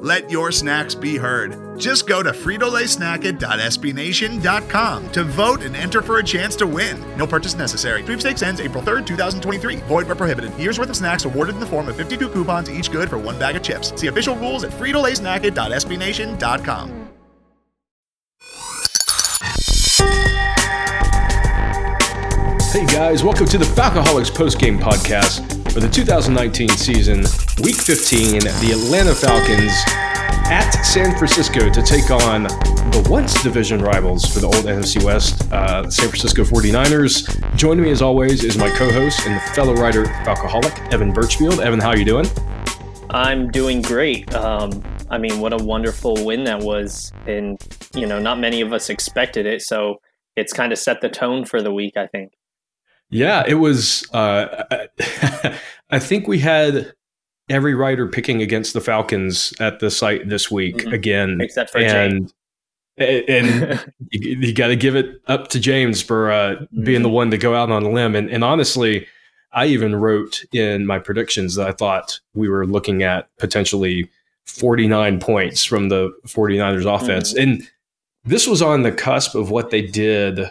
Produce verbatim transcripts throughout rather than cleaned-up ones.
Let your snacks be heard. Just go to Frito Lay Snack It dot S B Nation dot com to vote and enter for a chance to win. No purchase necessary. Sweepstakes ends April third, two thousand twenty-three. Void where prohibited. Year's worth of snacks awarded in the form of fifty-two coupons, each good for one bag of chips. See official rules at Frito Lay Snack It dot S B Nation dot com. Hey guys, welcome to the Falkaholics Post Game Podcast for the two thousand nineteen season, Week fifteen. The Atlanta Falcons at San Francisco to take on the once division rivals for the old N F C West, uh, San Francisco forty-niners. Joining me as always is my co-host and fellow writer, Falkaholic, Evan Birchfield. Evan, how are you doing? I'm doing great. Um, I mean, what a wonderful win that was, and you know, not many of us expected it, so it's kind of set the tone for the week, I think. Yeah, it was, uh, I think we had every writer picking against the Falcons at the site this week mm-hmm. again. Except for and, James. And you, you got to give it up to James for uh, mm-hmm. being the one to go out on a limb. And, and honestly, I even wrote in my predictions that I thought we were looking at potentially forty-nine points from the forty-niners offense. Mm-hmm. And this was on the cusp of what they did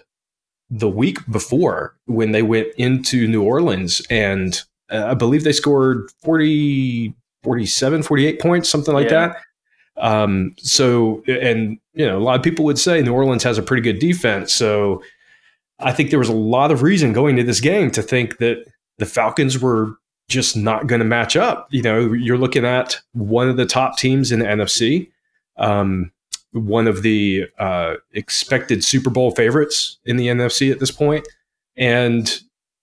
the week before when they went into New Orleans, and uh, I believe they scored forty, forty-seven, forty-eight points, something like yeah. that. Um, so, and, you know, a lot of people would say New Orleans has a pretty good defense. So I think there was a lot of reason going to this game to think that the Falcons were just not going to match up. You know, you're looking at one of the top teams in the N F C. Um, one of the uh, expected Super Bowl favorites in the N F C at this point. And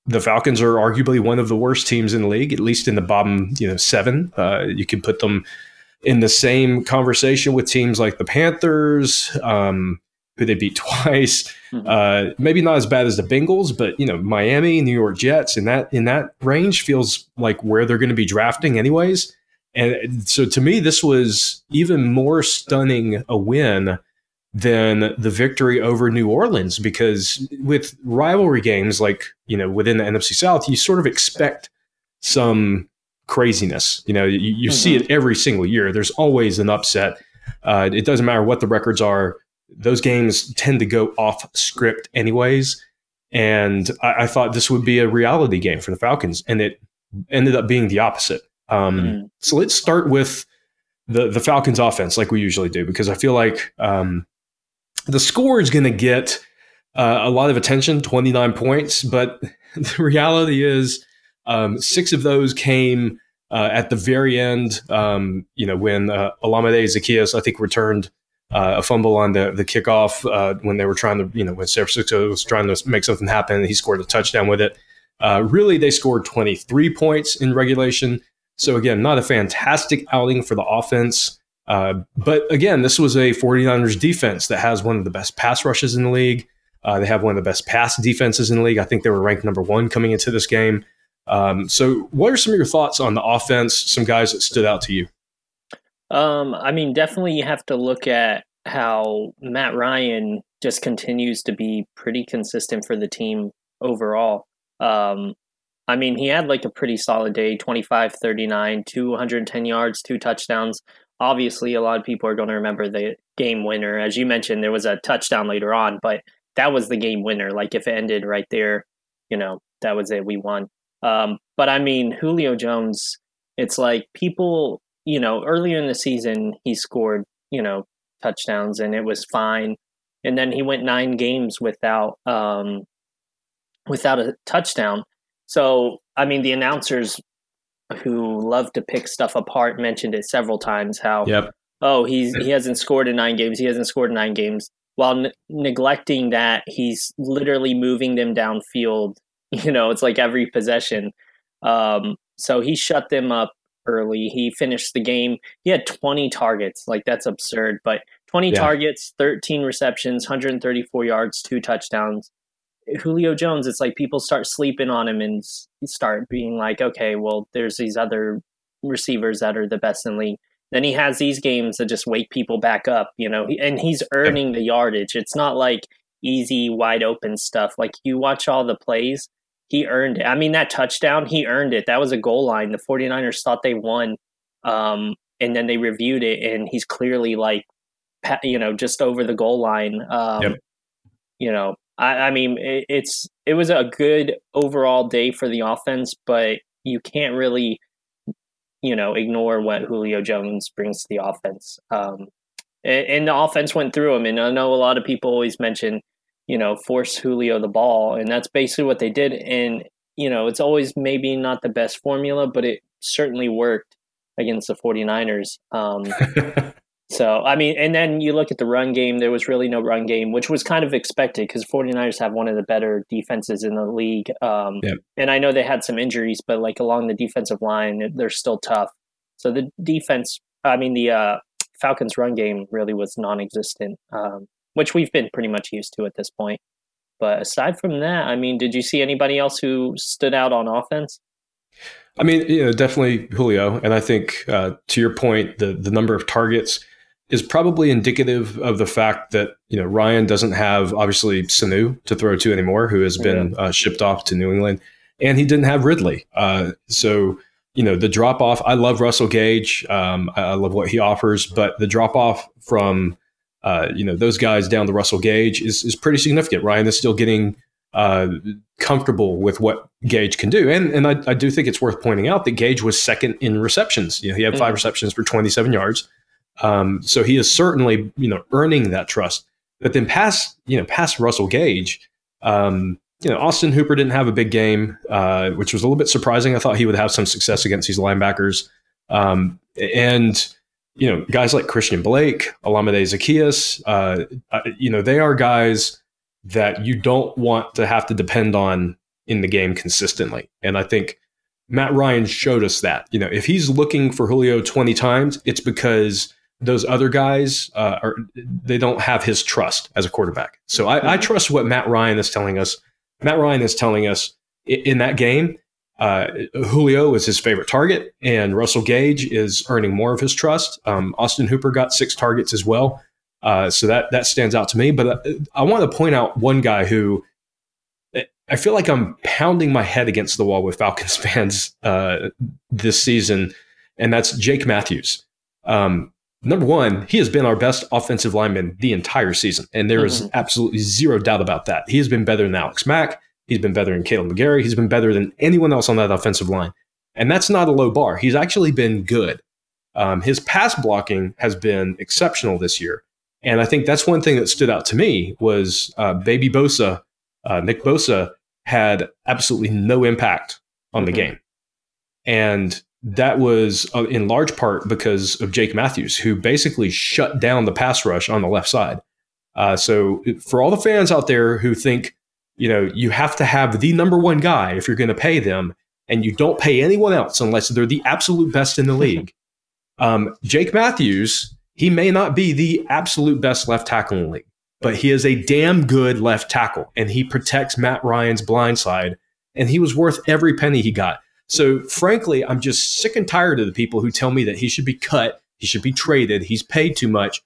the Falcons are arguably one of the worst teams in the league, at least in the bottom, you know, seven. Uh, you can put them in the same conversation with teams like the Panthers, um, who they beat twice. Mm-hmm. Uh, maybe not as bad as the Bengals, but, you know, Miami, New York Jets, in that, in that range feels like where they're going to be drafting anyways. And so to me, this was even more stunning a win than the victory over New Orleans, because with rivalry games like, you know, within the N F C South, you sort of expect some craziness. You know, you, you mm-hmm. see it every single year. There's always an upset. Uh, it doesn't matter what the records are. Those games tend to go off script anyways. And I, I thought this would be a reality game for the Falcons, and it ended up being the opposite. Um, mm-hmm. So let's start with the, the Falcons offense like we usually do, because I feel like um, the score is going to get uh, a lot of attention, twenty-nine points. But the reality is um, six of those came uh, at the very end, um, you know, when uh, Olamide Zaccheaus, I think, returned uh, a fumble on the, the kickoff uh, when they were trying to, you know, when San Francisco was trying to make something happen, and he scored a touchdown with it. Uh, really, they scored twenty-three points in regulation. So, again, not a fantastic outing for the offense. Uh, but, again, this was a forty-niners defense that has one of the best pass rushes in the league. Uh, they have one of the best pass defenses in the league. I think they were ranked number one coming into this game. Um, so, what are some of your thoughts on the offense, some guys that stood out to you? Um, I mean, definitely you have to look at how Matt Ryan just continues to be pretty consistent for the team overall. Um I mean, he had like a pretty solid day, twenty-five, thirty-nine, two hundred ten yards, two touchdowns. Obviously, a lot of people are going to remember the game winner. As you mentioned, there was a touchdown later on, but that was the game winner. Like if it ended right there, you know, that was it. We won. Um, but I mean, Julio Jones, it's like people, you know, earlier in the season, he scored, you know, touchdowns and it was fine. And then he went nine games without um, without a touchdown. So, I mean, the announcers who love to pick stuff apart mentioned it several times how, yep. oh, he's, he hasn't scored in nine games. He hasn't scored in nine games. While n- neglecting that, he's literally moving them downfield. You know, it's like every possession. Um, so he shut them up early. He finished the game. He had twenty targets. Like, that's absurd. But twenty yeah. targets, thirteen receptions, one hundred thirty-four yards, two touchdowns. Julio Jones, it's like people start sleeping on him and start being like, okay, well, there's these other receivers that are the best in the league. Then he has these games that just wake people back up, you know, and he's earning the yardage. It's not like easy, wide open stuff. Like, you watch all the plays, he earned it. I mean, that touchdown, he earned it. That was a goal line. The 49ers thought they won, um, and then they reviewed it, and he's clearly, like, you know, just over the goal line. Um, yep. You know, I, I mean, it, it's it was a good overall day for the offense, but you can't really – you know, ignore what Julio Jones brings to the offense. Um, and, and the offense went through him. And I know a lot of people always mention, you know, force Julio the ball. And that's basically what they did. And, you know, it's always maybe not the best formula, but it certainly worked against the 49ers. Um, so, I mean, and then you look at the run game, there was really no run game, which was kind of expected because 49ers have one of the better defenses in the league. Um, yeah. And I know they had some injuries, but like along the defensive line, they're still tough. So the defense, I mean, the uh, Falcons run game really was non-existent, um, which we've been pretty much used to at this point. But aside from that, I mean, did you see anybody else who stood out on offense? I mean, you know, definitely Julio. And I think uh, to your point, the the number of targets is probably indicative of the fact that, you know, Ryan doesn't have, obviously, Sanu to throw to anymore, who has been yeah. uh, shipped off to New England, and he didn't have Ridley. Uh, so, you know, the drop off, I love Russell Gage. Um, I love what he offers, but the drop off from, uh, you know, those guys down to Russell Gage is, is pretty significant. Ryan is still getting uh, comfortable with what Gage can do. And and I, I do think it's worth pointing out that Gage was second in receptions. You know, he had five mm-hmm. receptions for twenty-seven yards. Um, so he is certainly, you know, earning that trust. But then past, you know, past Russell Gage, um, you know, Austin Hooper didn't have a big game, uh, which was a little bit surprising. I thought he would have some success against these linebackers. Um, and, you know, guys like Christian Blake, Olamide Zaccheaus, uh, you know, they are guys that you don't want to have to depend on in the game consistently. And I think Matt Ryan showed us that, you know, if he's looking for Julio twenty times, it's because those other guys, uh, are, they don't have his trust as a quarterback. So I, I trust what Matt Ryan is telling us. Matt Ryan is telling us in, in that game, uh, Julio is his favorite target, and Russell Gage is earning more of his trust. Um, Austin Hooper got six targets as well. Uh, so that that stands out to me. But I, I want to point out one guy who I feel like I'm pounding my head against the wall with Falcons fans uh, this season, and that's Jake Matthews. Um, Number one, he has been our best offensive lineman the entire season, and there mm-hmm. is absolutely zero doubt about that. He has been better than Alex Mack. He's been better than Caleb McGarry. He's been better than anyone else on that offensive line, and that's not a low bar. He's actually been good. Um, his pass blocking has been exceptional this year, and I think that's one thing that stood out to me was uh, Baby Bosa, uh, Nick Bosa, had absolutely no impact on the mm-hmm. game, and that was uh, in large part because of Jake Matthews, who basically shut down the pass rush on the left side. Uh, so for all the fans out there who think, you know, you have to have the number one guy if you're going to pay them, and you don't pay anyone else unless they're the absolute best in the league. Um, Jake Matthews, he may not be the absolute best left tackle in the league, but he is a damn good left tackle, and he protects Matt Ryan's blind side, and he was worth every penny he got. So, frankly, I'm just sick and tired of the people who tell me that he should be cut, he should be traded, he's paid too much.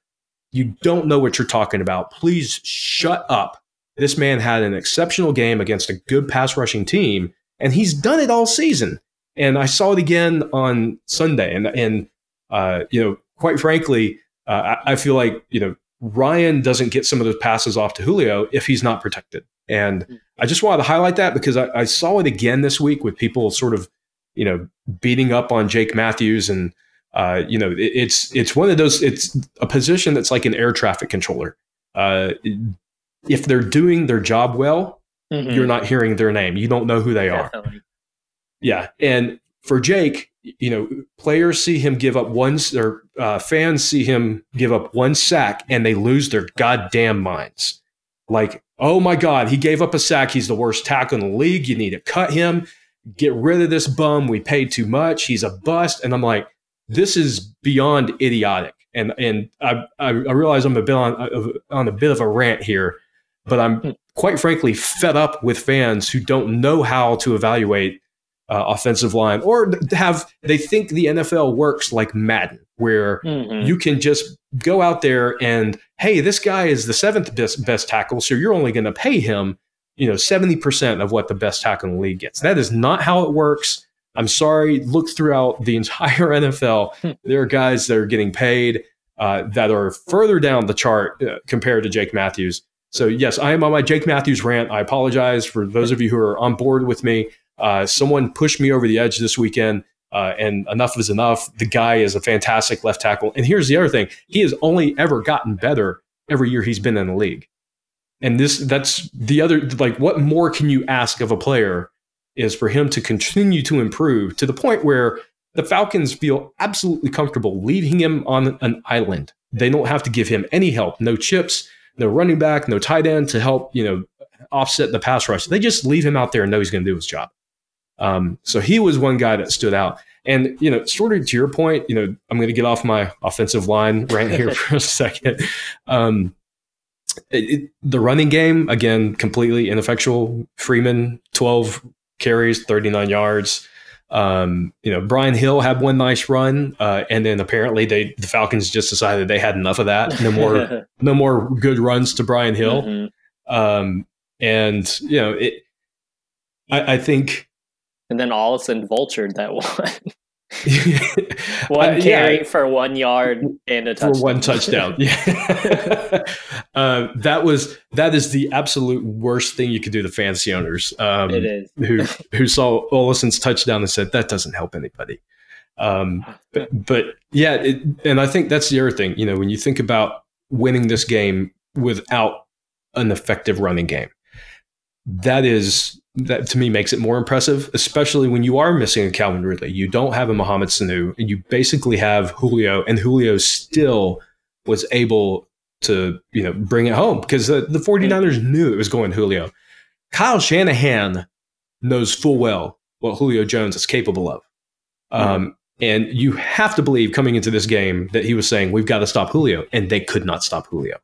You don't know what you're talking about. Please shut up. This man had an exceptional game against a good pass rushing team, and he's done it all season. And I saw it again on Sunday. And, and uh, you know, quite frankly, uh, I, I feel like, you know, Ryan doesn't get some of those passes off to Julio if he's not protected. And I just wanted to highlight that because I, I saw it again this week with people sort of, you know, beating up on Jake Matthews. And, uh, you know, it, it's it's one of those, it's a position that's like an air traffic controller. Uh, if they're doing their job well, mm-hmm. you're not hearing their name. You don't know who they are. Definitely. Yeah. And for Jake, you know, players see him give up one, or uh, fans see him give up one sack and they lose their goddamn minds. Like, oh my God, he gave up a sack. He's the worst tackle in the league. You need to cut him. get rid of this bum. We paid too much. He's a bust. And I'm like, this is beyond idiotic. And and I I realize I'm a bit on, on a bit of a rant here, but I'm quite frankly fed up with fans who don't know how to evaluate uh, offensive line, or have they think the N F L works like Madden, where mm-hmm. you can just go out there and, hey, this guy is the seventh best, best tackle, so you're only going to pay him, you know, seventy percent of what the best tackle in the league gets. That is not how it works. I'm sorry. Look throughout the entire N F L. There are guys that are getting paid uh, that are further down the chart uh, compared to Jake Matthews. So, yes, I am on my Jake Matthews rant. I apologize for those of you who are on board with me. Uh, someone pushed me over the edge this weekend, uh, and enough is enough. The guy is a fantastic left tackle. And here's the other thing. He has only ever gotten better every year he's been in the league. And this that's the other, like, what more can you ask of a player is for him to continue to improve to the point where the Falcons feel absolutely comfortable leaving him on an island. They don't have to give him any help, no chips, no running back, no tight end to help, you know, offset the pass rush. They just leave him out there and know he's going to do his job. Um, so he was one guy that stood out. And, you know, sort of to your point, you know, I'm going to get off my offensive line right here for a second. Um, it, it, the running game, again, completely ineffectual. Freeman, twelve carries, thirty-nine yards. Um, you know, Brian Hill had one nice run, uh, and then apparently they the Falcons just decided they had enough of that. No more, no more good runs to Brian Hill. Mm-hmm. Um, and you know, it. I, I think. And then Allison vultured that one. one carry uh, yeah. for one yard and a touchdown. For one touchdown. Yeah. uh, that was that is the absolute worst thing you could do to fantasy owners. Um, it is. who who saw Olsen's touchdown and said that doesn't help anybody. Um, but, but yeah, it, and I think that's the other thing. You know, when you think about winning this game without an effective running game, that is. That, to me, makes it more impressive, especially when you are missing a Calvin Ridley. You don't have a Mohamed Sanu, and you basically have Julio, and Julio still was able to, you know, bring it home because the, the 49ers knew it was going Julio. Kyle Shanahan knows full well what Julio Jones is capable of. Um, and you have to believe coming into this game that he was saying, we've got to stop Julio, and they could not stop Julio.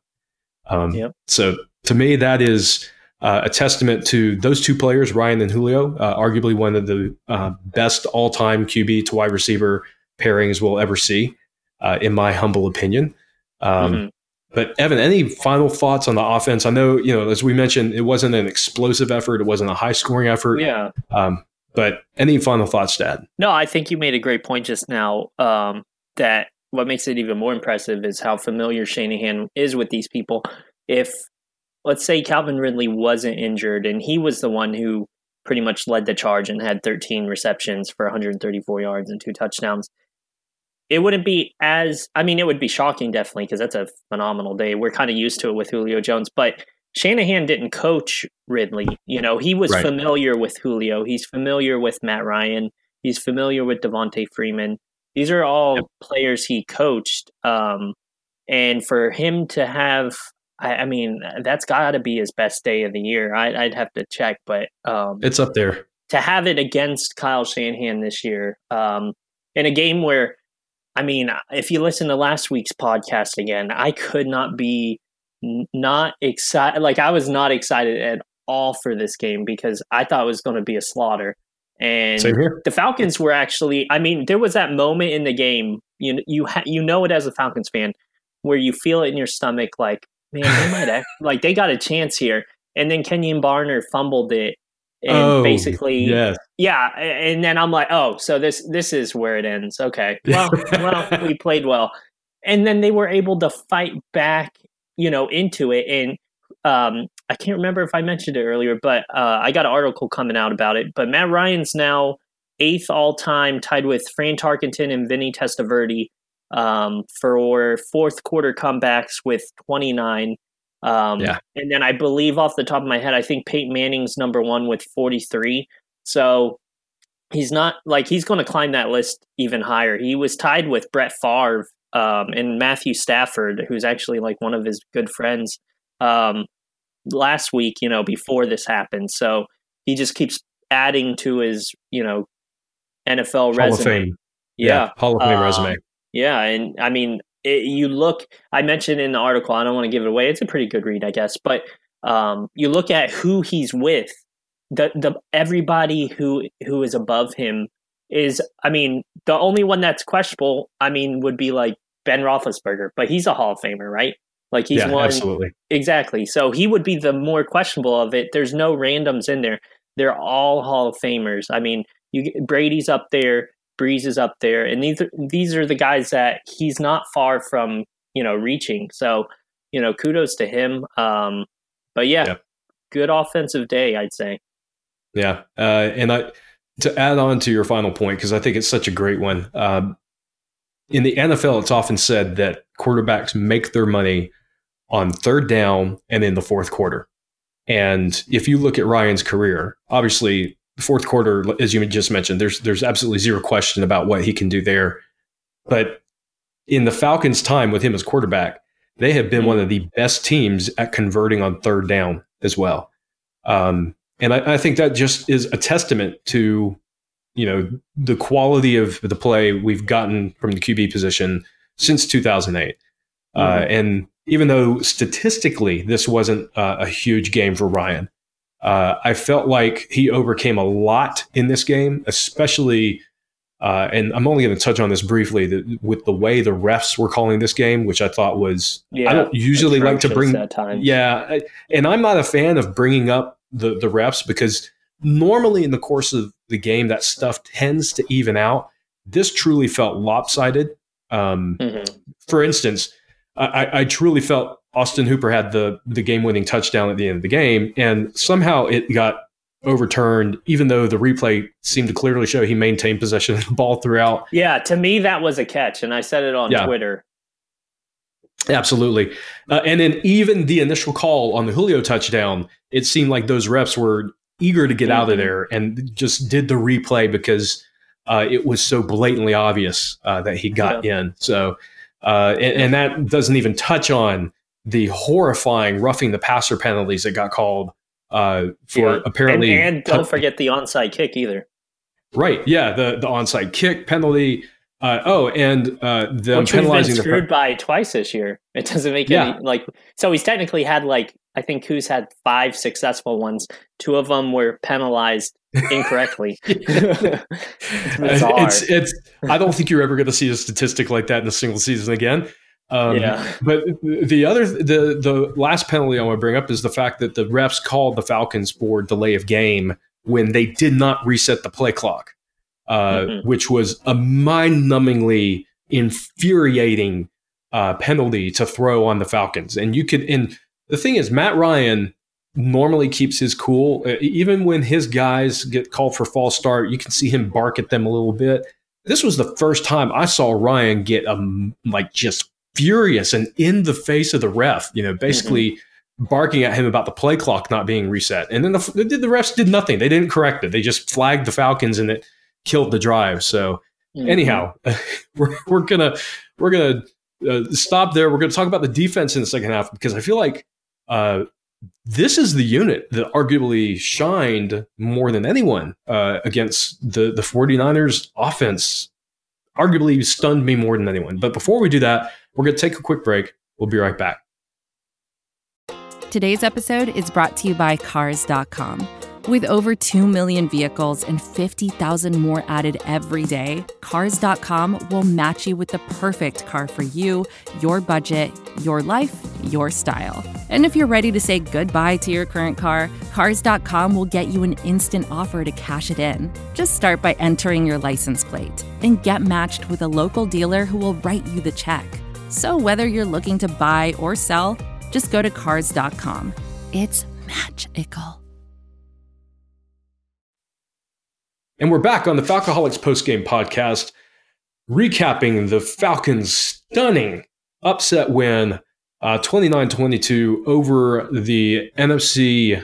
Um, yep. So to me, that is... Uh, a testament to those two players, Ryan and Julio, uh, arguably one of the uh, best all-time Q B to wide receiver pairings we'll ever see, uh, in my humble opinion. Um, mm-hmm. But Evan, any final thoughts on the offense? I know, you know, as we mentioned, it wasn't an explosive effort. It wasn't a high-scoring effort. Yeah. Um, but any final thoughts, Dad? No, I think you made a great point just now, um, that what makes it even more impressive is how familiar Shanahan is with these people. If let's say Calvin Ridley wasn't injured, and he was the one who pretty much led the charge and had thirteen receptions for one hundred thirty-four yards and two touchdowns. It wouldn't be as, I mean, it would be shocking, definitely, because that's a phenomenal day. We're kind of used to it with Julio Jones, but Shanahan didn't coach Ridley. You know, he was right. familiar with Julio. He's familiar with Matt Ryan. He's familiar with Devontae Freeman. These are all yep. players he coached. Um, and for him to have... I mean, that's got to be his best day of the year. I, I'd have to check, but um, it's up there to have it against Kyle Shanahan this year, um, in a game where, I mean, if you listen to last week's podcast again, I could not be not excited. Like, I was not excited at all for this game because I thought it was going to be a slaughter. And the Falcons were actually, I mean, there was that moment in the game, you you ha- you know it as a Falcons fan, where you feel it in your stomach, like, man, they might act like they got a chance here. And then Kenyon Barner fumbled it. And oh, basically, yes. yeah. And then I'm like, oh, so this this is where it ends. Okay. Well, well, we played well. And then they were able to fight back, you know, into it. And um, I can't remember if I mentioned it earlier, but uh, I got an article coming out about it. But Matt Ryan's now eighth all-time, tied with Fran Tarkenton and Vinny Testaverde, um, for fourth quarter comebacks with twenty-nine. Um, yeah. And then I believe off the top of my head, I think Peyton Manning's number one with forty-three. So he's not like, he's going to climb that list even higher. He was tied with Brett Favre, um, and Matthew Stafford, who's actually like one of his good friends, um, last week, you know, before this happened. So he just keeps adding to his, you know, N F L resume. Hall of Fame. Yeah. yeah. Hall of Fame um, resume. Yeah. And I mean, it, you look, I mentioned in the article, I don't want to give it away. It's a pretty good read, I guess. But um, you look at who he's with, the, the everybody who, who is above him is, I mean, the only one that's questionable, I mean, would be like Ben Roethlisberger, but he's a Hall of Famer, right? Like he's yeah, one. Absolutely. Exactly. So he would be the more questionable of it. There's no randoms in there. They're all Hall of Famers. I mean, you Brady's up there, Breeze is up there, and these are, these are the guys that he's not far from, you know, reaching. So, you know, kudos to him. Um, but yeah, yeah, good offensive day, I'd say. Yeah, uh, and I to add on to your final point, because I think it's such a great one. Um, in the N F L, it's often said that quarterbacks make their money on third down and in the fourth quarter. And if you look at Ryan's career, obviously the fourth quarter, as you just mentioned, there's there's absolutely zero question about what he can do there. But in the Falcons' time with him as quarterback, they have been one of the best teams at converting on third down as well. Um, and I, I think that just is a testament to, you know, the quality of the play we've gotten from the Q B position since two thousand eight. Mm-hmm. Uh, and even though statistically this wasn't uh, a huge game for Ryan, uh, I felt like he overcame a lot in this game, especially, uh, and I'm only going to touch on this briefly, the, with the way the refs were calling this game, which I thought was, yeah, I don't usually like to bring that time. Yeah. I, and I'm not a fan of bringing up the, the refs because normally in the course of the game, that stuff tends to even out. This truly felt lopsided. Um, mm-hmm. For instance, I, I truly felt Austin Hooper had the, the game-winning touchdown at the end of the game, and somehow it got overturned, even though the replay seemed to clearly show he maintained possession of the ball throughout. Yeah, to me, that was a catch, and I said it on yeah. Twitter. Absolutely. Uh, and then even the initial call on the Julio touchdown, it seemed like those refs were eager to get mm-hmm. out of there and just did the replay because uh, it was so blatantly obvious uh, that he got yeah. in. So... Uh, and, and that doesn't even touch on the horrifying roughing the passer penalties that got called uh, for yeah. apparently. And, and don't forget the onside kick either. Right. Yeah. The, the onside kick penalty. Uh, oh, and uh, the Which penalizing been screwed the per- by twice this year. It doesn't make yeah. any like. So he's technically had like I think Koo's had five successful ones. Two of them were penalized incorrectly. it's, bizarre. it's it's. I don't think you're ever going to see a statistic like that in a single season again. Um, yeah. But the other the the last penalty I want to bring up is the fact that the refs called the Falcons for delay of game when they did not reset the play clock. Uh, mm-hmm. Which was a mind-numbingly infuriating uh, penalty to throw on the Falcons. And you could, and the thing is, Matt Ryan normally keeps his cool. Uh, even when his guys get called for false start, you can see him bark at them a little bit. This was the first time I saw Ryan get um, like just furious and in the face of the ref, you know, basically mm-hmm. barking at him about the play clock not being reset. And then the, the, the refs did nothing. They didn't correct it. They just flagged the Falcons and it killed the drive. So mm-hmm. anyhow, we're we're gonna we're gonna uh, stop there. We're gonna talk about the defense in the second half because I feel like uh, this is the unit that arguably shined more than anyone uh, against the the 49ers offense. Arguably stunned me more than anyone. But before we do that, we're gonna take a quick break. We'll be right back. Today's episode is brought to you by cars dot com. With over two million vehicles and fifty thousand more added every day, cars dot com will match you with the perfect car for you, your budget, your life, your style. And if you're ready to say goodbye to your current car, cars dot com will get you an instant offer to cash it in. Just start by entering your license plate and get matched with a local dealer who will write you the check. So whether you're looking to buy or sell, just go to cars dot com. It's magical. And we're back on the Falkaholics Post Game Podcast, recapping the Falcons' stunning upset win, uh, twenty-nine twenty-two over the N F C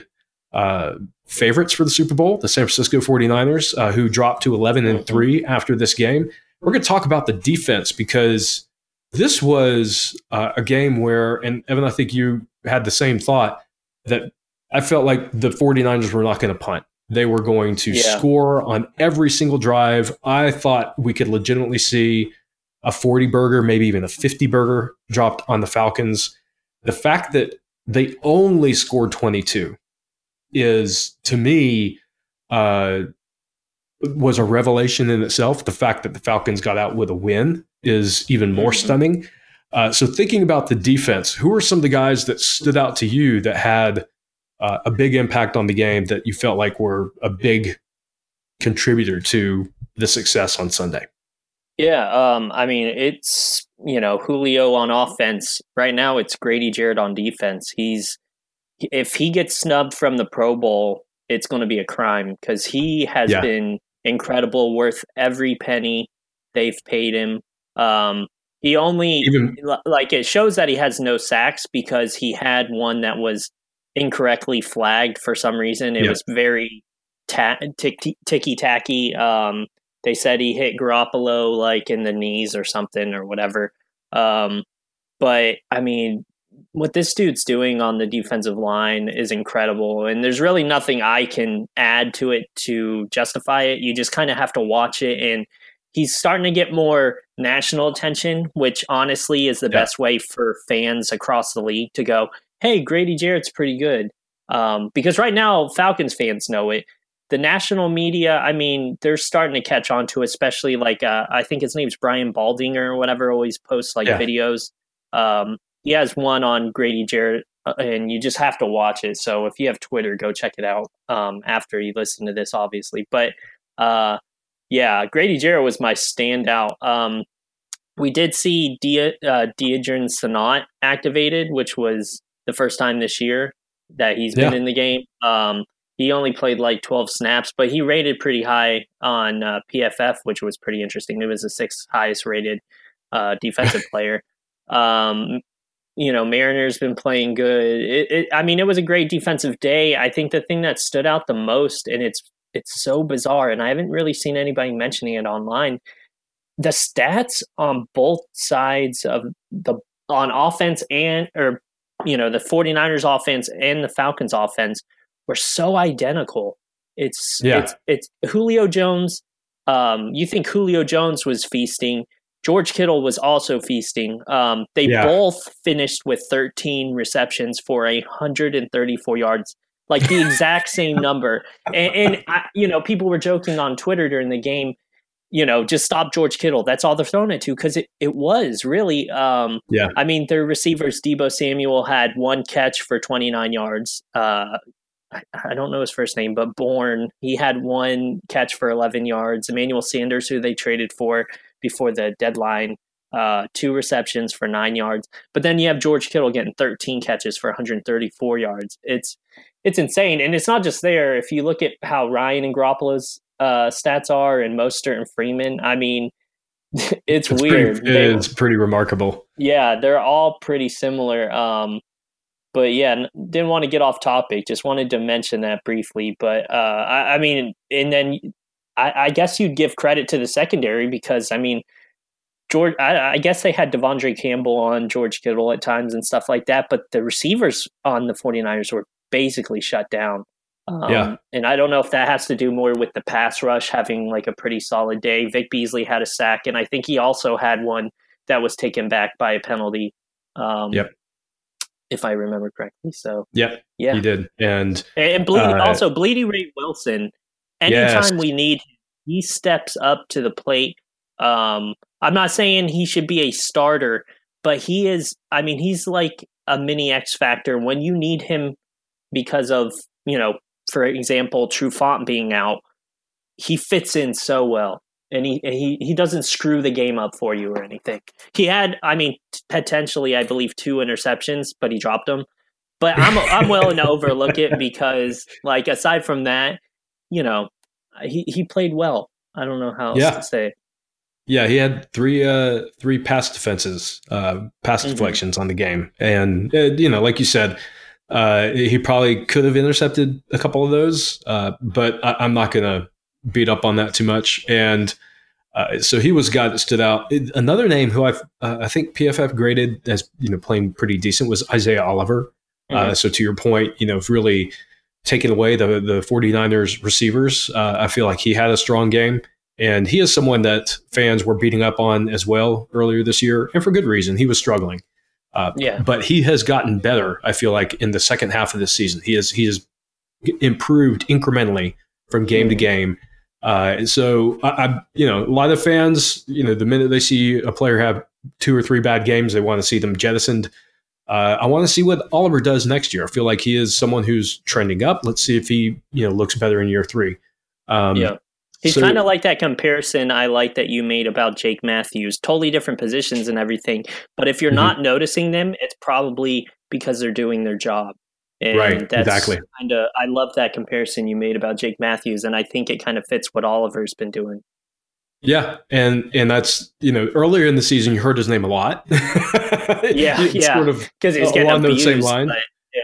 uh, favorites for the Super Bowl, the San Francisco forty-niners, uh, who dropped to eleven and three after this game. We're going to talk about the defense because this was uh, a game where, and Evan, I think you had the same thought, that I felt like the forty-niners were not going to punt. They were going to yeah. score on every single drive. I thought we could legitimately see a forty-burger, maybe even a fifty-burger dropped on the Falcons. The fact that they only scored twenty-two is, to me, uh, was a revelation in itself. The fact that the Falcons got out with a win is even more mm-hmm. stunning. Uh, so thinking about the defense, who are some of the guys that stood out to you that had uh, a big impact on the game that you felt like were a big contributor to the success on Sunday? Yeah, um, I mean, it's, you know, Julio on offense. Right now, it's Grady Jarrett on defense. He's, if he gets snubbed from the Pro Bowl, it's going to be a crime because he has yeah. been incredible, worth every penny they've paid him. Um, he only, Even, like, it shows that he has no sacks because he had one that was incorrectly flagged for some reason. It yeah. was very ta- tick- tick- ticky-tacky. Um, they said he hit Garoppolo, like, in the knees or something or whatever. Um, but, I mean, what this dude's doing on the defensive line is incredible, and there's really nothing I can add to it to justify it. You just kind of have to watch it, and he's starting to get more national attention, which honestly is the yeah. best way for fans across the league to go, hey, Grady Jarrett's pretty good. Um, because right now, Falcons fans know it. The national media, I mean, they're starting to catch on to, especially like, uh, I think his name's Brian Baldinger or whatever, always posts like yeah. videos. Um, He has one on Grady Jarrett, and you just have to watch it. So if you have Twitter, go check it out um, after you listen to this, obviously. But, uh, yeah, Grady Jarrett was my standout. Um, we did see Dia, uh, Deidre Sanat activated, which was the first time this year that he's been yeah. in the game. Um, he only played like twelve snaps, but he rated pretty high on uh, P F F, which was pretty interesting. He was the sixth highest rated uh, defensive player. Um, You know, Mariner's been playing good. It, it, I mean, it was a great defensive day. I think the thing that stood out the most, and it's it's so bizarre, and I haven't really seen anybody mentioning it online, the stats on both sides of the on offense and or you know the 49ers offense and the Falcons offense were so identical. It's yeah. it's it's Julio Jones. Um, you think Julio Jones was feasting? George Kittle was also feasting. Um, they yeah. both finished with thirteen receptions for one hundred thirty-four yards, like the exact same number. And, and I, you know, people were joking on Twitter during the game, you know, just stop George Kittle. That's all they're throwing it to, because it, it was really. Um, yeah. I mean, their receivers, Deebo Samuel had one catch for twenty-nine yards. Uh, I, I don't know his first name, but Bourne, he had one catch for eleven yards. Emmanuel Sanders, who they traded for before the deadline, uh, two receptions for nine yards. But then you have George Kittle getting thirteen catches for one hundred thirty-four yards. It's it's insane. And it's not just there. If you look at how Ryan and Garoppolo's uh, stats are, and Mostert and Freeman, I mean, it's, it's weird. Pretty, they, it's pretty remarkable. Yeah, they're all pretty similar. Um, but yeah, didn't want to get off topic. Just wanted to mention that briefly. But uh, I, I mean, and then I guess you'd give credit to the secondary because, I mean, George. I, I guess they had Devondre Campbell on George Kittle at times and stuff like that, but the receivers on the 49ers were basically shut down. Um, yeah. And I don't know if that has to do more with the pass rush having like a pretty solid day. Vic Beasley had a sack, and I think he also had one that was taken back by a penalty, um, Yep. if I remember correctly. So, yep, yeah, he did. And, and Bleedy, uh, also, Bleedy Ray Wilson. Anytime yes. we need him, he steps up to the plate. Um, I'm not saying he should be a starter, but he is, I mean, he's like a mini X factor. When you need him because of, you know, for example, Trufant being out, he fits in so well. And he, and he he doesn't screw the game up for you or anything. He had, I mean, potentially, I believe, two interceptions, but he dropped them. But I'm I'm willing to overlook it because, like, aside from that, you know, he, he played well. I don't know how else yeah. to say. Yeah, he had three uh, three pass defenses, uh, pass mm-hmm. deflections on the game. And, uh, you know, like you said, uh, he probably could have intercepted a couple of those, uh, but I, I'm not going to beat up on that too much. And uh, so he was a guy that stood out. Another name who I uh, I think P F F graded as, you know, playing pretty decent was Isaiah Oliver. Mm-hmm. Uh, so to your point, you know, if really – taking away the, the 49ers receivers, uh, I feel like he had a strong game. And he is someone that fans were beating up on as well earlier this year, and for good reason. He was struggling. Uh, yeah. But he has gotten better, I feel like, in the second half of this season. He has, he has improved incrementally from game mm-hmm. to game. Uh, and so, I, I, you know, a lot of fans, you know, the minute they see a player have two or three bad games, they want to see them jettisoned. Uh, I want to see what Oliver does next year. I feel like he is someone who's trending up. Let's see if he, you know, looks better in year three. Um, yeah. He's so, kind of like that comparison I like that you made about Jake Matthews. Totally different positions and everything. But if you're mm-hmm. not noticing them, it's probably because they're doing their job. And right, that's exactly. Kinda, I love that comparison you made about Jake Matthews, and I think it kind of fits what Oliver's been doing. Yeah, and and that's, you know, earlier in the season, you heard his name a lot. yeah, yeah, sort of because he was getting along abused, those same line.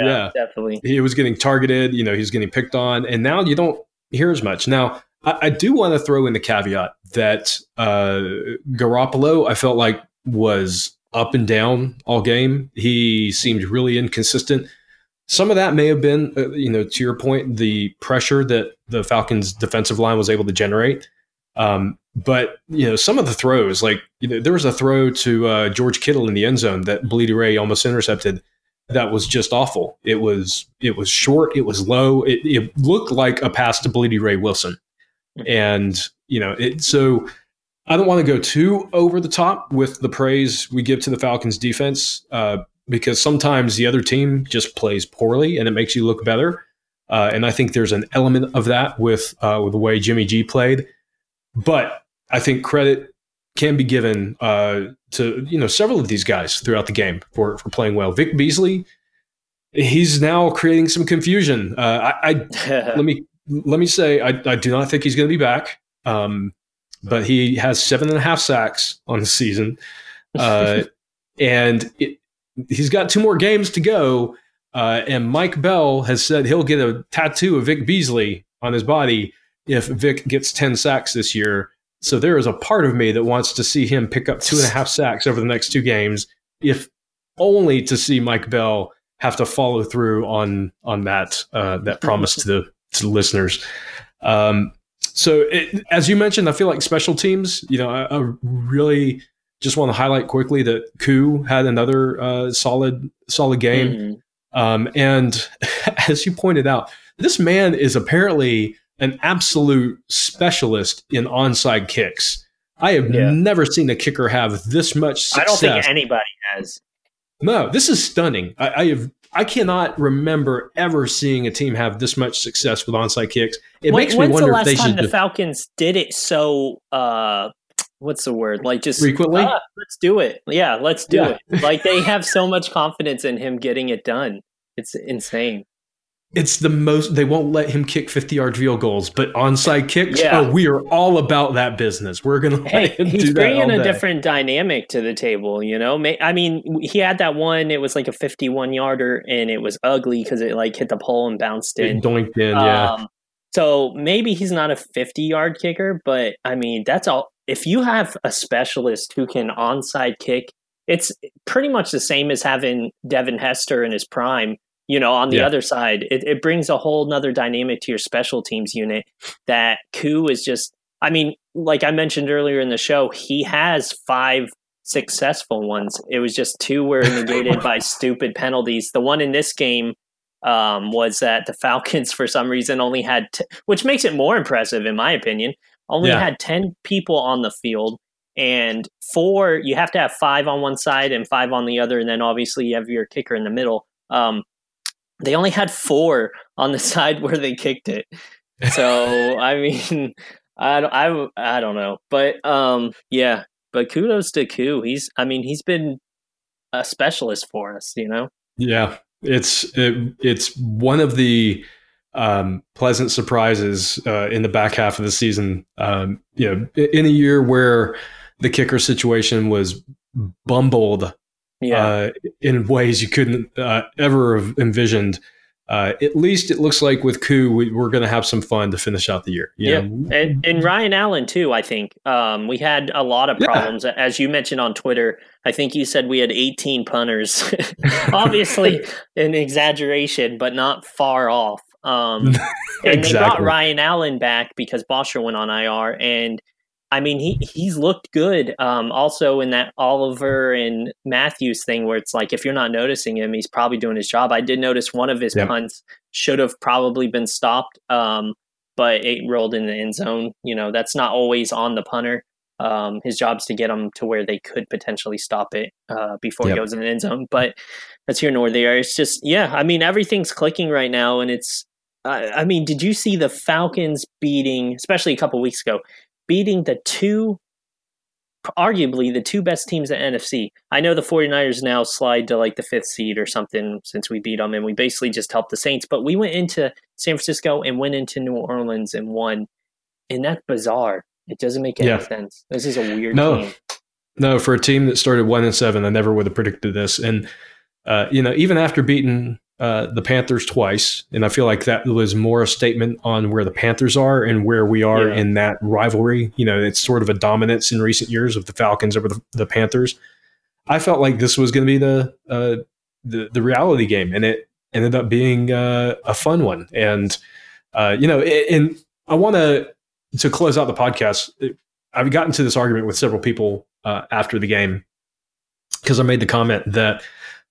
Yeah, yeah, definitely. He was getting targeted, you know, he's getting picked on, and now you don't hear as much. Now, I, I do want to throw in the caveat that uh, Garoppolo, I felt like, was up and down all game. He seemed really inconsistent. Some of that may have been, uh, you know, to your point, the pressure that the Falcons' defensive line was able to generate. Um, but, you know, some of the throws, like, you know, there was a throw to uh, George Kittle in the end zone that Bleedy Ray almost intercepted. That was just awful. It was it was short. It was low. It, it looked like a pass to Bleedy Ray Wilson. And, you know, it so I don't want to go too over the top with the praise we give to the Falcons' defense, uh because sometimes the other team just plays poorly and it makes you look better. Uh, and I think there's an element of that with, uh, with the way Jimmy G played. But I think credit can be given uh, to, you know, several of these guys throughout the game for, for playing well. Vic Beasley, he's now creating some confusion. Uh, I, I let me let me say I, I do not think he's going to be back, um, but he has seven and a half sacks on the season. Uh, and it, He's got two more games to go, uh, and Mike Bell has said he'll get a tattoo of Vic Beasley on his body if Vic gets ten sacks this year. So there is a part of me that wants to see him pick up two and a half sacks over the next two games, if only to see Mike Bell have to follow through on on that uh, that promise to the to the listeners. Um, so it, as you mentioned, I feel like special teams, you know, I, I really – just want to highlight quickly that Koo had another uh, solid, solid game. Mm-hmm. Um, and as you pointed out, this man is apparently an absolute specialist in onside kicks. I have yeah. never seen a kicker have this much success. I don't think anybody has. No, this is stunning. I, I have. I cannot remember ever seeing a team have this much success with onside kicks. It Wait, makes me wonder the if they should. When's the last time the def- Falcons did it so? Uh, What's the word? Like just frequently. Ah, let's do it. Yeah, let's do yeah. it. Like they have so much confidence in him getting it done. It's insane. It's the most. They won't let him kick fifty-yard field goals, but onside kicks. Yeah. Oh, we are all about that business. We're gonna. Let hey, him he's do bringing that a different dynamic to the table. You know, I mean, he had that one. It was like a fifty-one-yarder, and it was ugly because it like hit the pole and bounced in. It doinked in. Yeah. Um, so maybe he's not a fifty-yard kicker, but I mean, that's all. If you have a specialist who can onside kick, it's pretty much the same as having Devin Hester in his prime, you know, on the yeah. other side. It, it brings a whole nother dynamic to your special teams unit that Koo is just, I mean, like I mentioned earlier in the show, he has five successful ones. It was just two were negated by stupid penalties. The one in this game um, was that the Falcons, for some reason, only had, t- which makes it more impressive, in my opinion. Only yeah. had ten people on the field, and four, you have to have five on one side and five on the other, and then obviously you have your kicker in the middle. Um, they only had four on the side where they kicked it. So, I mean, I, I, I don't know. But, um, yeah, but kudos to Koo. He's, I mean, he's been a specialist for us, you know? Yeah, it's it, it's one of the... Um, pleasant surprises uh, in the back half of the season. Um, you know, in a year where the kicker situation was bumbled yeah. uh, in ways you couldn't uh, ever have envisioned. Uh, at least it looks like with Koo, we, we're going to have some fun to finish out the year. Yeah, know? And, and Ryan Allen too. I think um, we had a lot of problems, yeah. as you mentioned on Twitter. I think you said we had eighteen punters. Obviously, an exaggeration, but not far off. Um, and exactly. They got Ryan Allen back because Bosher went on I R, and I mean he he's looked good. Um, also in that Oliver and Matthews thing, where it's like if you're not noticing him, he's probably doing his job. I did notice one of his yep. punts should have probably been stopped, um, but it rolled in the end zone. You know, that's not always on the punter. Um, his job's to get them to where they could potentially stop it uh, before yep. it goes in the end zone. But that's here nor there. It's just, yeah, I mean, everything's clicking right now. And it's, uh, I mean, did you see the Falcons beating, especially a couple weeks ago, beating the two, arguably the two best teams at N F C? I know the 49ers now slide to like the fifth seed or something since we beat them. And we basically just helped the Saints. But we went into San Francisco and went into New Orleans and won. And that's bizarre. It doesn't make any yeah. sense. This is a weird no. game. No, for a team that started one and seven, I never would have predicted this. And, uh, you know, even after beating uh, the Panthers twice, and I feel like that was more a statement on where the Panthers are and where we are yeah. in that rivalry. You know, it's sort of a dominance in recent years of the Falcons over the, the Panthers. I felt like this was going to be the, uh, the the reality game, and it ended up being uh, a fun one. And, uh, you know, it, and I want to... To close out the podcast, I've gotten to this argument with several people uh, after the game because I made the comment that,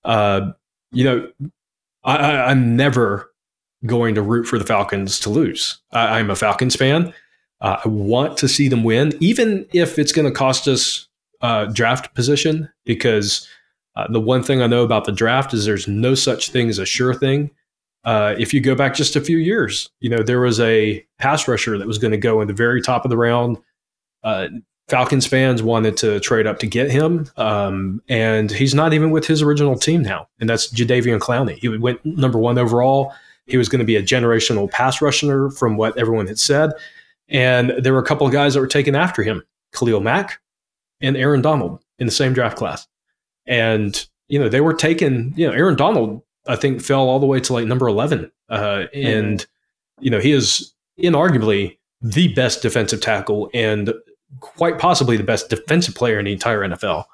uh, you know, I, I, I'm never going to root for the Falcons to lose. I, I'm a Falcons fan. Uh, I want to see them win, even if it's going to cost us uh, draft position, because uh, the one thing I know about the draft is there's no such thing as a sure thing. Uh, if you go back just a few years, you know, there was a pass rusher that was going to go in the very top of the round. Uh, Falcons fans wanted to trade up to get him. Um, and he's not even with his original team now. And that's Jadeveon Clowney. He went number one overall. He was going to be a generational pass rusher from what everyone had said. And there were a couple of guys that were taken after him, Khalil Mack and Aaron Donald in the same draft class. And, you know, they were taken, you know, Aaron Donald, I think, fell all the way to like number eleven. Uh, and, mm-hmm. you know, he is inarguably the best defensive tackle and quite possibly the best defensive player in the entire N F L.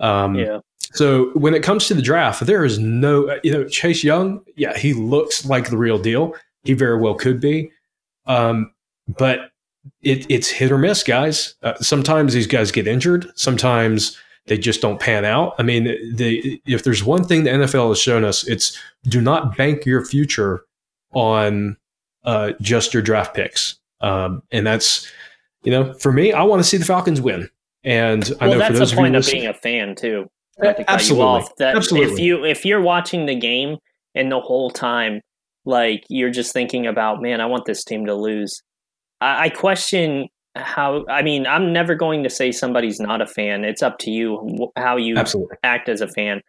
Um, yeah. So when it comes to the draft, there is no, you know, Chase Young. Yeah. He looks like the real deal. He very well could be. Um, but it, it's hit or miss, guys. Uh, sometimes these guys get injured. Sometimes they just don't pan out. I mean, they, if there's one thing the N F L has shown us, it's do not bank your future on uh, just your draft picks. Um, and that's, you know, for me, I want to see the Falcons win. And I well, know that's for those the point of, of being a fan too. Not to Absolutely. cut you off, that Absolutely. If you if you're watching the game and the whole time, like you're just thinking about, man, I want this team to lose. I, I question. How I mean, I'm never going to say somebody's not a fan. It's up to you how you Absolutely. act as a fan.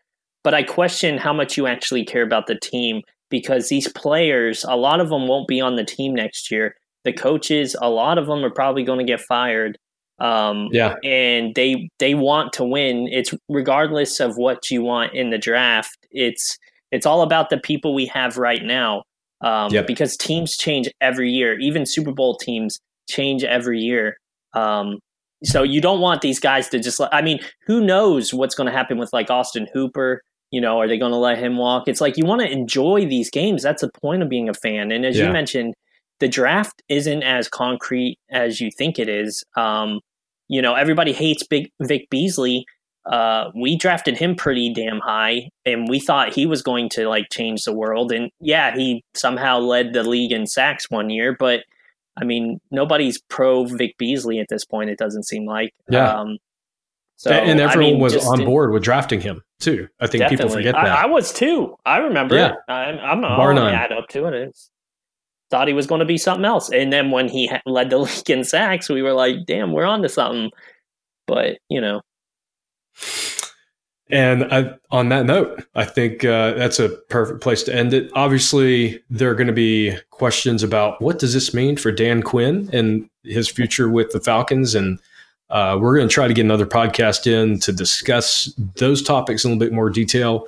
But I question how much you actually care about the team, because these players, a lot of them won't be on the team next year. The coaches, a lot of them are probably going to get fired. Um, yeah. And they they want to win. It's regardless of what you want in the draft. It's it's all about the people we have right now, um, yep. because teams change every year. Even Super Bowl teams change every year. Um, so you don't want these guys to just, I mean, who knows what's going to happen with like Austin Hooper, you know, are they going to let him walk? It's like, you want to enjoy these games. That's the point of being a fan. And as yeah. you mentioned, the draft isn't as concrete as you think it is. Um, you know, everybody hates big Vic Beasley. Uh, we drafted him pretty damn high, and we thought he was going to like change the world. And yeah, he somehow led the league in sacks one year, but I mean, nobody's pro Vic Beasley at this point, it doesn't seem like. Yeah. Um, so, and everyone I mean, was on board in, with drafting him, too. I think definitely. people forget that. I, I was, too. I remember yeah. it. I, I'm not going to add up to it. I thought he was going to be something else. And then when he ha- led the league in sacks, we were like, damn, we're on to something. But, you know. And I, on that note, I think uh, that's a perfect place to end it. Obviously, there are going to be questions about what does this mean for Dan Quinn and his future with the Falcons. And uh, we're going to try to get another podcast in to discuss those topics in a little bit more detail.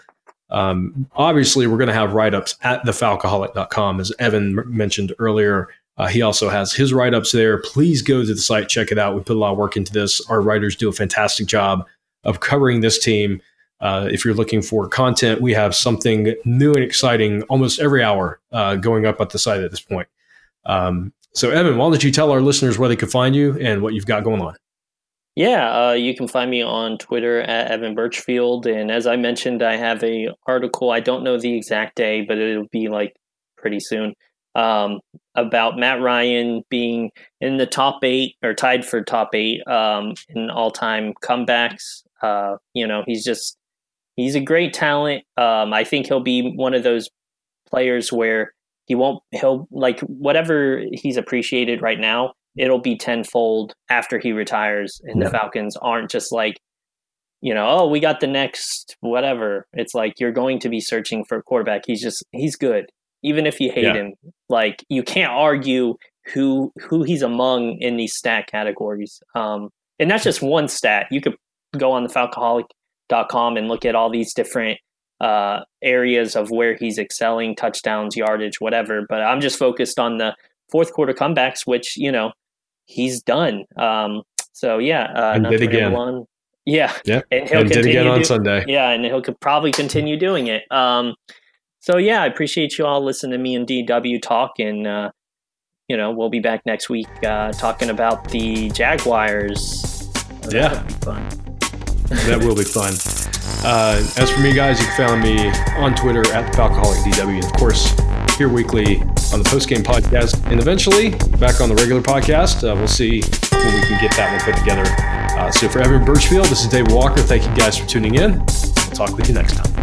Um, obviously, we're going to have write-ups at the falcoholic dot com, as Evan mentioned earlier. Uh, he also has his write-ups there. Please go to the site, check it out. We put a lot of work into this. Our writers do a fantastic job of covering this team. Uh, if you're looking for content, we have something new and exciting almost every hour uh, going up at the site at this point. Um, so, Evan, why don't you tell our listeners where they can find you and what you've got going on? Yeah, uh, you can find me on Twitter at Evan Birchfield. And as I mentioned, I have an article. I don't know the exact day, but it'll be like pretty soon um, about Matt Ryan being in the top eight or tied for top eight um, in all-time comebacks. Uh, you know, he's just he's a great talent. Um, I think he'll be one of those players where he won't he'll like whatever he's appreciated right now, it'll be tenfold after he retires. And yeah. The Falcons aren't just like, you know, oh, we got the next whatever. It's like you're going to be searching for a quarterback. He's just he's good. Even if you hate yeah. him, like you can't argue who who he's among in these stat categories. Um, and that's just one stat. You could go on the falcoholic dot com and look at all these different uh, areas of where he's excelling, touchdowns, yardage, whatever. But I'm just focused on the fourth quarter comebacks, which, you know, he's done. Um, so, yeah. Uh, and did again. One. Yeah. yeah. And he'll and did again on do- Sunday. Yeah, and he'll could probably continue doing it. Um, so, yeah, I appreciate you all listening to me and D W talk. And, uh, you know, we'll be back next week uh, talking about the Jaguars. Oh, yeah. That'll be fun. That will be fun. Uh, as for me, guys, you can find me on Twitter at the falcoholic D W, and of course, here weekly on the post game podcast, and eventually back on the regular podcast. Uh, we'll see when we can get that one put together. Uh, so for Evan Birchfield, this is Dave Walker. Thank you guys for tuning in. We'll talk with you next time.